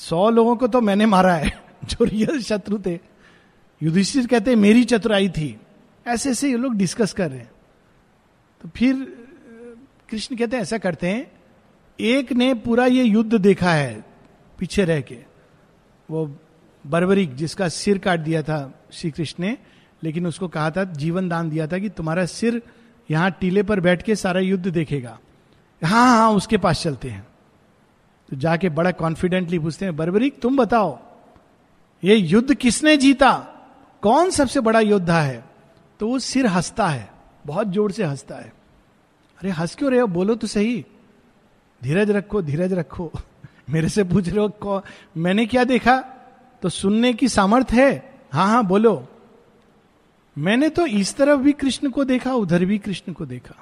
सौ लोगों को तो मैंने मारा है जो रियल शत्रु थे। युधिष्ठिर कहते हैं मेरी चतुराई थी। ऐसे ऐसे ये लोग डिस्कस कर रहे हैं। तो फिर कृष्ण कहते हैं ऐसा करते हैं, एक ने पूरा ये युद्ध देखा है पीछे रह के, वो बर्बरीक जिसका सिर काट दिया था श्री कृष्ण ने, लेकिन उसको कहा था, जीवन दान दिया था कि तुम्हारा सिर यहाँ टीले पर बैठ के सारा युद्ध देखेगा। हाँ हाँ उसके पास चलते हैं। तो जाके बड़ा कॉन्फिडेंटली पूछते हैं बर्बरीक तुम बताओ ये युद्ध किसने जीता, कौन सबसे बड़ा योद्धा है। तो वो सिर हंसता है, बहुत जोर से हंसता है। अरे हंस क्यों रहे हो, बोलो तो सही, धीरज रखो धीरज रखो, मेरे से पूछ रहे हो मैंने क्या देखा, तो सुनने की सामर्थ्य है, हाँ हाँ बोलो। मैंने तो इस तरफ भी कृष्ण को देखा, उधर भी कृष्ण को देखा।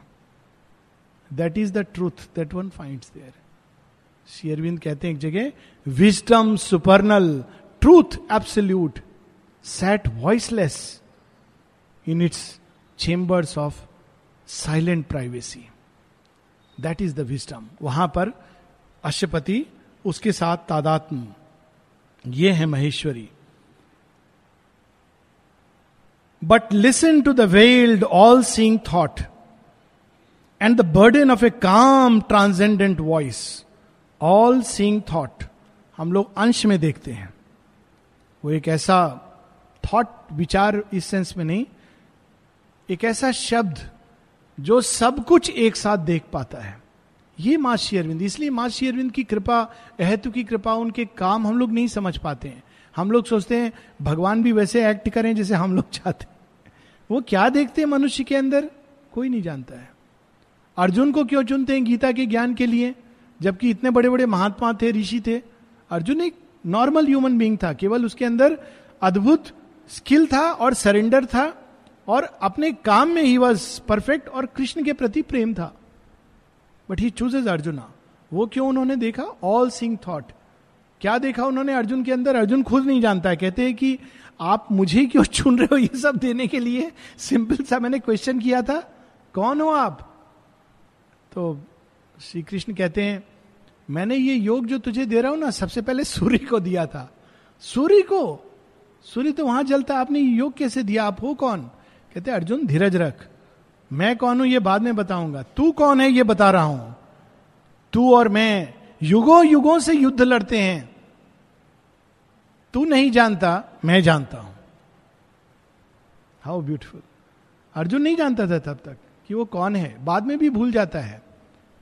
That is the truth that one finds there. Shri Aurobindo कहते हैं एक जगह, wisdom supernal, truth absolute, sat voiceless in its chambers of silent privacy. That is the wisdom. वहां पर अश्वपति उसके साथ तादात्म्य, ये है Maheshwari. But listen to the veiled all-seeing thought and the burden of a calm transcendent voice. All-seeing thought हम लोग अंश में देखते हैं, वो एक ऐसा थॉट, विचार इस सेंस में नहीं, एक ऐसा शब्द जो सब कुछ एक साथ देख पाता है। ये मां श्री अरविंद, इसलिए मां श्री अरविंद की कृपा, अहेतु की कृपा, उनके काम हम लोग नहीं समझ पाते हैं। हम लोग सोचते हैं भगवान भी वैसे एक्ट करें जैसे हम लोग चाहते हैं। वो क्या देखते हैं मनुष्य के अंदर, कोई नहीं जानता है। अर्जुन को क्यों चुनते हैं गीता के ज्ञान के लिए, जबकि इतने बड़े बड़े महात्मा थे, ऋषि थे। अर्जुन एक नॉर्मल ह्यूमन बीइंग था, केवल उसके अंदर अद्भुत स्किल था और सरेंडर था, और अपने काम में ही वॉज परफेक्ट, और कृष्ण के प्रति प्रेम था। But he chooses Arjuna. वो क्यों उन्होंने देखा? All seeing thought. क्या देखा उन्होंने अर्जुन के अंदर? अर्जुन खुद नहीं जानता है। कहते हैं कि आप मुझे क्यों चुन रहे हो ये सब देने के लिए? सिंपल सा मैंने क्वेश्चन किया था, कौन हो आप? तो श्री कृष्ण कहते हैं मैंने ये योग जो तुझे दे रहा हूं ना, सबसे पहले सूर्य को दिया था। सूर्य को, सूर्य तो वहां जलता, आपने योग कैसे दिया, आप हो कौन? कहते अर्जुन धीरज रख, मैं कौन हूं ये बाद में बताऊंगा, तू कौन है ये बता रहा हूं। तू और मैं युगों युगों से युद्ध लड़ते हैं, तू नहीं जानता, मैं जानता हूं। How beautiful. अर्जुन नहीं जानता था तब तक कि वो कौन है, बाद में भी भूल जाता है।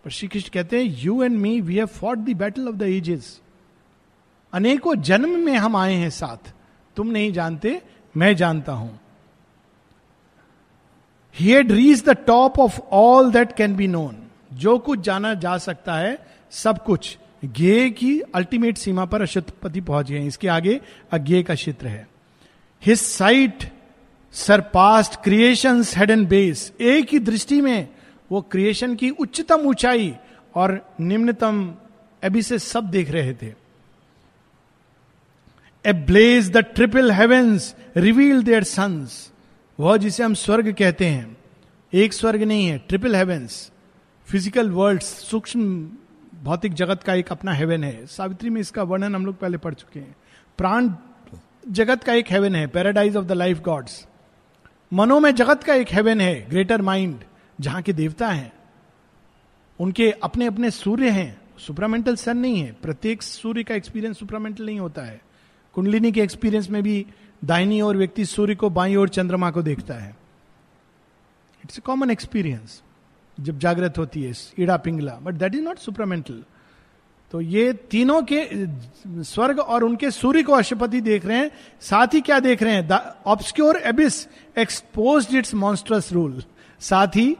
पर श्री कृष्ण कहते हैं you and me we have fought the battle of the ages, अनेकों जन्म में हम आए हैं साथ, तुम नहीं जानते मैं जानता हूं। He had reached the top of all that can be known, जो कुछ जाना जा सकता है सब कुछ, ज्ञेय की अल्टीमेट सीमा पर अश्वपति पहुंच गए। इसके आगे अज्ञेय का क्षेत्र है। His sight surpassed creation's head and base, एक ही दृष्टि में वो क्रिएशन की उच्चतम ऊंचाई और निम्नतम एबिसेस सब देख रहे थे। Ablaze the triple heavens revealed their sons, वह जिसे हम स्वर्ग कहते हैं, एक स्वर्ग नहीं है, ट्रिपल हेवेंस, फिजिकल वर्ल्ड, सूक्ष्म भौतिक जगत का एक अपना हेवन है। सावित्री में इसका वर्णन हम लोग पहले पढ़ चुके हैं। प्राण जगत का एक हेवन है, paradise of the life gods. मनो में जगत का एक हेवन है, ग्रेटर माइंड, जहां के देवता हैं, उनके अपने अपने सूर्य हैं। सुप्रामेंटल सन नहीं है, प्रत्येक सूर्य का एक्सपीरियंस सुप्रामेंटल नहीं होता है। कुंडलिनी के एक्सपीरियंस में भी दाहिनी ओर व्यक्ति सूर्य को, बाईं ओर चंद्रमा को देखता है। इट्स अ कॉमन एक्सपीरियंस जब जागृत होती है, Ida Pingala, but that is not supramental. तो ये तीनों के स्वर्ग और उनके सूर्य को अश्वपति देख रहे हैं। साथ ही क्या देख रहे हैं? The obscure abyss exposed its monstrous rule. साथ ही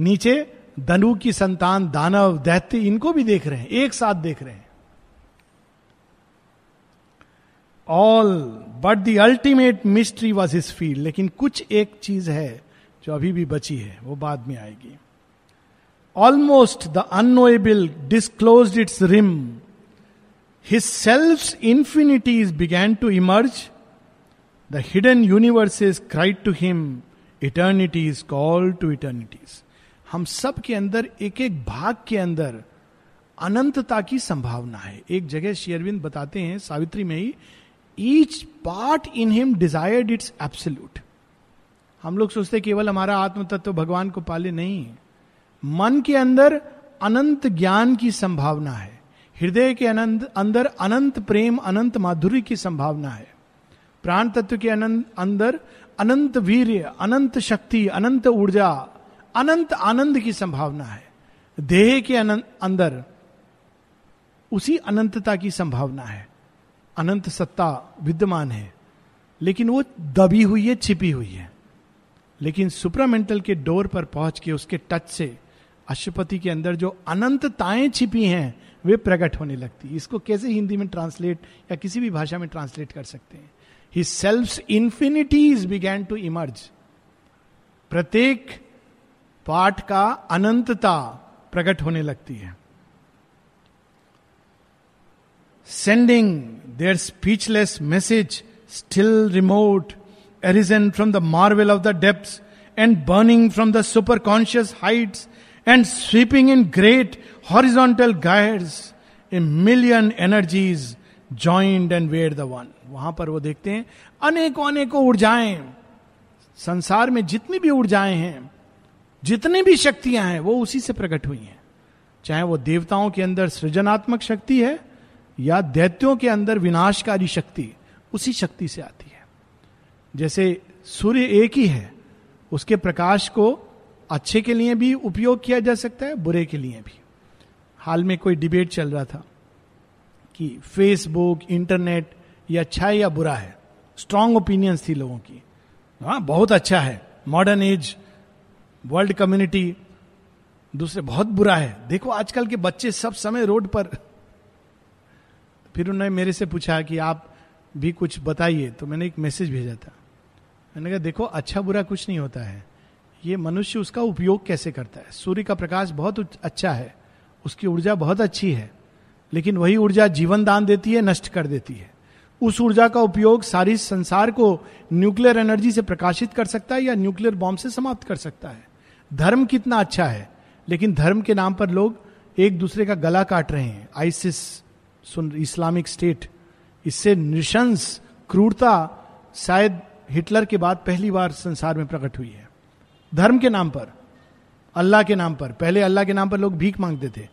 नीचे धनु की संतान, दानव, दैत्य, इनको भी देख रहे हैं, एक साथ देख रहे हैं। All but the ultimate mystery was his field. लेकिन कुछ एक चीज है जो अभी भी बची है, वो बाद में आएगी। Almost the unknowable disclosed its rim. His self's infinities began to emerge. The hidden universes cried to him. Eternities called to eternities. हम सब के अंदर एक एक भाग के अंदर अनंतता की संभावना है. एक जगह श्री अरविंद बताते हैं सावित्री में ही, each part in him desired its absolute. हम लोग सोचते केवल हमारा आत्म तत्व भगवान को पाले, नहीं. मन के अंदर अनंत ज्ञान की संभावना है, हृदय के अनंत अंदर अनंत प्रेम अनंत माधुर्य की संभावना है, प्राण तत्व के अनंत अंदर अनंत वीर्य अनंत शक्ति अनंत ऊर्जा अनंत आनंद की संभावना है, देह के अंदर उसी अनंतता की संभावना है. अनंत सत्ता विद्यमान है, लेकिन वो दबी हुई है, छिपी हुई है. लेकिन सुप्रामेंटल के डोर पर पहुंच के उसके टच से अश्वपति के अंदर जो अनंतताएं छिपी हैं वे प्रकट होने लगती. इसको कैसे हिंदी में ट्रांसलेट या किसी भी भाषा में ट्रांसलेट कर सकते हैं? His self's infinities began to emerge. प्रत्येक पार्ट का अनंतता प्रकट होने लगती है. Sending their speechless message, still remote, arisen from the marvel of the depths and burning from the superconscious heights and sweeping in great horizontal gyres, a million energies joined and were the one. वहां पर वो देखते हैं अनेकों अनेकों ऊर्जाएं, संसार में जितनी भी ऊर्जाएं हैं, जितनी भी शक्तियां हैं, वो उसी से प्रकट हुई हैं. चाहे वो देवताओं के अंदर सृजनात्मक शक्ति है या दैत्यों के अंदर विनाशकारी शक्ति, उसी शक्ति से आती है. जैसे सूर्य एक ही है, उसके प्रकाश को अच्छे के लिए भी उपयोग किया जा सकता है, बुरे के लिए भी. हाल में कोई डिबेट चल रहा था कि फेसबुक इंटरनेट ये अच्छा है या बुरा है. स्ट्रांग ओपिनियंस थी लोगों की. हाँ, बहुत अच्छा है, मॉडर्न एज वर्ल्ड कम्युनिटी. दूसरे बहुत बुरा है, देखो आजकल के बच्चे सब समय रोड पर. फिर उन्होंने मेरे से पूछा कि आप भी कुछ बताइए, तो मैंने एक मैसेज भेजा था. मैंने कहा देखो अच्छा बुरा कुछ नहीं होता है, ये मनुष्य उसका उपयोग कैसे करता है. सूर्य का प्रकाश बहुत अच्छा है, उसकी ऊर्जा बहुत अच्छी है, लेकिन वही ऊर्जा जीवन दान देती है, नष्ट कर देती है. उस ऊर्जा का उपयोग सारी संसार को न्यूक्लियर एनर्जी से प्रकाशित कर सकता है या न्यूक्लियर बॉम्ब से समाप्त कर सकता है. धर्म कितना अच्छा है, लेकिन धर्म के नाम पर लोग एक दूसरे का गला काट रहे हैं. आईसिस, इस्लामिक स्टेट, इससे नृशंस क्रूरता शायद हिटलर के बाद पहली बार संसार में प्रकट हुई है. धर्म के नाम पर, अल्लाह के नाम पर. पहले अल्लाह के नाम पर लोग भीख मांगते थे,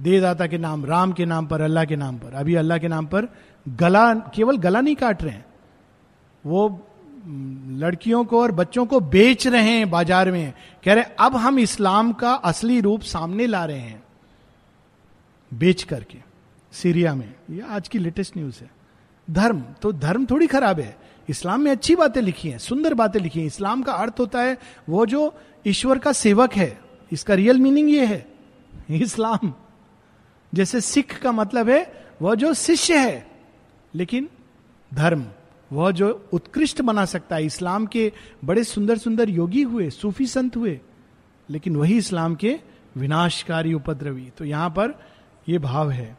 देदाता के नाम, राम के नाम पर, अल्लाह के नाम पर. अभी अल्लाह के नाम पर गला, केवल गला नहीं काट रहे हैं, वो लड़कियों को और बच्चों को बेच रहे हैं बाजार में. कह रहे अब हम इस्लाम का असली रूप सामने ला रहे हैं बेच करके. सीरिया में यह आज की लेटेस्ट न्यूज है. धर्म तो धर्म थोड़ी खराब है. इस्लाम में अच्छी बातें लिखी हैं, सुंदर बातें लिखी हैं. इस्लाम का अर्थ होता है वो जो ईश्वर का सेवक है, इसका रियल मीनिंग ये है इस्लाम. जैसे सिख का मतलब है वह जो शिष्य है, लेकिन धर्म वह जो उत्कृष्ट बना सकता है. इस्लाम के बड़े सुंदर सुंदर योगी हुए, सूफी संत हुए, लेकिन वही इस्लाम के विनाशकारी उपद्रवी. तो यहां पर यह भाव है.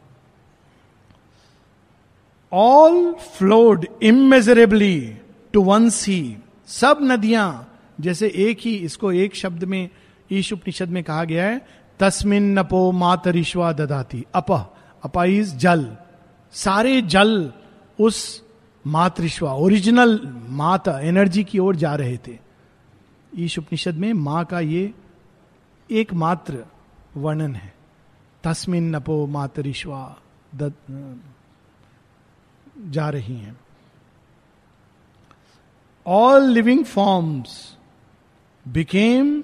All flowed immeasurably to one sea. सब नदियां जैसे एक ही, इसको एक शब्द में ईश उपनिषद में कहा गया है, तस्मिन नपो मातरिश्वा ददाति. अप अपाइज जल, सारे जल उस मातृश्वा ओरिजिनल माता एनर्जी की ओर जा रहे थे. ईश उपनिषद में मां का ये एकमात्र वर्णन है. तस्मिन नपो मातरिश्वा द जा रही हैं. All living forms became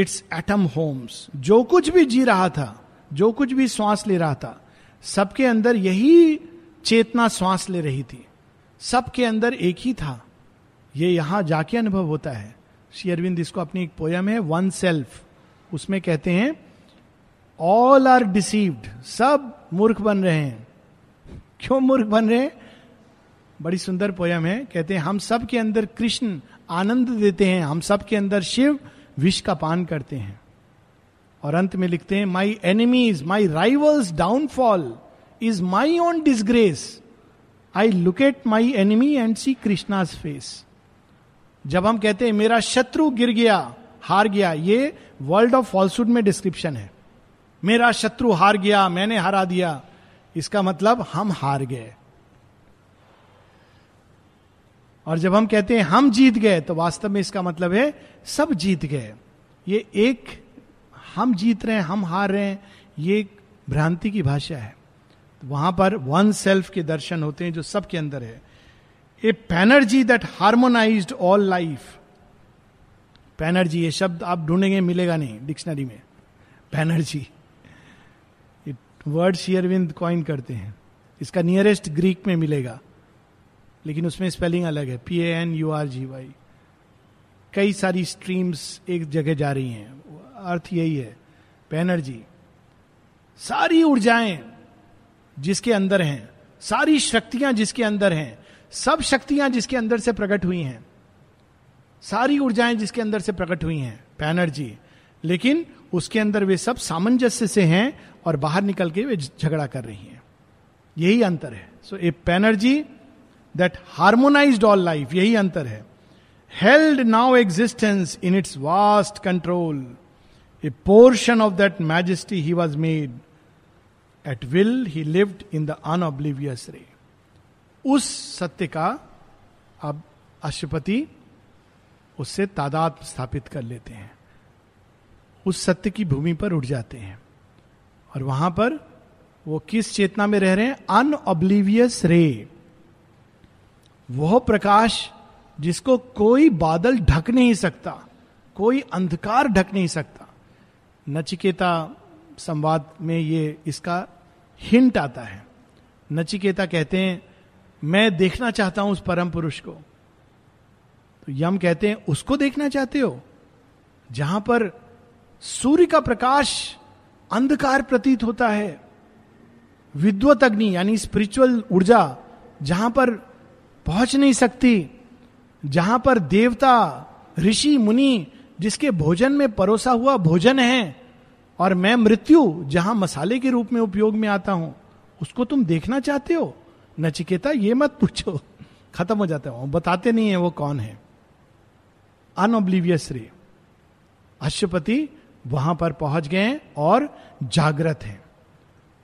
its atom homes. जो कुछ भी जी रहा था, जो कुछ भी श्वास ले रहा था, सबके अंदर यही चेतना श्वास ले रही थी. सबके अंदर एक ही था. ये यहां जाके अनुभव होता है. श्री अरविंद इसको अपनी एक पोयम है वन सेल्फ, उसमें कहते हैं ऑल आर डिसीव्ड. सब मूर्ख बन रहे हैं. क्यों मूर्ख बन रहे हैं? बड़ी सुंदर पोयम है. कहते हैं हम सब के अंदर कृष्ण आनंद देते हैं, हम सब के अंदर शिव विष का पान करते हैं. और अंत में लिखते हैं my enemies my rivals downfall is my own disgrace, I look at my enemy and see Krishna's face. जब हम कहते हैं मेरा शत्रु गिर गया, हार गया, ये वर्ल्ड ऑफ फॉल्सहुड में डिस्क्रिप्शन है. मेरा शत्रु हार गया, मैंने हरा दिया, इसका मतलब हम हार गए. और जब हम कहते हैं हम जीत गए तो वास्तव में इसका मतलब है सब जीत गए. ये एक हम जीत रहे हैं, हम हार रहे हैं, ये एक भ्रांति की भाषा है. तो वहां पर वन सेल्फ के दर्शन होते हैं जो सबके अंदर है. A panergy that harmonized all life. Panergy ये शब्द आप ढूंढेंगे मिलेगा नहीं डिक्शनरी में. पैनर्जी वर्ड शेयरविंद कॉइन करते हैं, इसका नियरेस्ट ग्रीक में मिलेगा लेकिन उसमें स्पेलिंग अलग है, P A N U R G Y. कई सारी स्ट्रीम्स एक जगह जा रही हैं, अर्थ यही है पैनर्जी. सारी ऊर्जाएं जिसके अंदर हैं, सारी शक्तियां जिसके अंदर हैं, सब शक्तियां जिसके अंदर से प्रकट हुई हैं, सारी ऊर्जाएं जिसके अंदर से प्रकट हुई हैं, पैनर्जी. लेकिन उसके अंदर वे सब सामंजस्य से हैं और बाहर निकल के वे झगड़ा कर रही हैं. यही अंतर है. So a panergy that harmonized all life, यही अंतर है. Held now existence in its vast control, a portion of that majesty he was made, at will he lived in the unoblivious ray. उस सत्य का अब अशुपति उससे तादाद स्थापित कर लेते हैं, उस सत्य की भूमि पर उठ जाते हैं. और वहां पर वो किस चेतना में रह रहे हैं? अनऑब्लिवियस रे, वह प्रकाश जिसको कोई बादल ढक नहीं सकता, कोई अंधकार ढक नहीं सकता. नचिकेता संवाद में ये इसका हिंट आता है. नचिकेता कहते हैं मैं देखना चाहता हूं उस परम पुरुष को. तो यम कहते हैं उसको देखना चाहते हो जहां पर सूर्य का प्रकाश अंधकार प्रतीत होता है, विद्वत अग्नि यानी स्पिरिचुअल ऊर्जा जहां पर पहुंच नहीं सकती, जहां पर देवता ऋषि मुनि जिसके भोजन में परोसा हुआ भोजन है, और मैं मृत्यु जहां मसाले के रूप में उपयोग में आता हूं, उसको तुम देखना चाहते हो नचिकेता, ये मत पूछो. खत्म हो जाता है, बताते नहीं है वो कौन है. अनऑब्लिवियस रे, अशुपति वहां पर पहुंच गए और जागृत हैं.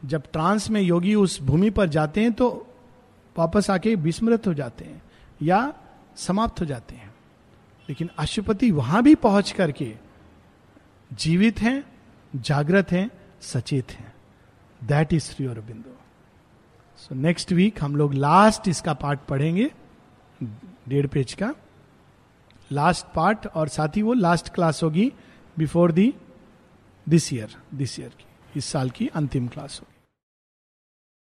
जब ट्रांस में योगी उस भूमि पर जाते हैं तो वापस आके विस्मृत हो जाते हैं या समाप्त हो जाते हैं. लेकिन अशुपति वहां भी पहुंच करके जीवित हैं, जागृत हैं, सचेत हैं. That is Shri Aurobindo. So next week हम लोग लास्ट इसका पार्ट पढ़ेंगे, डेढ़ पेज का लास्ट पार्ट, और साथ ही वो लास्ट क्लास होगी before the this year this year की इस साल की अंतिम क्लास होगी.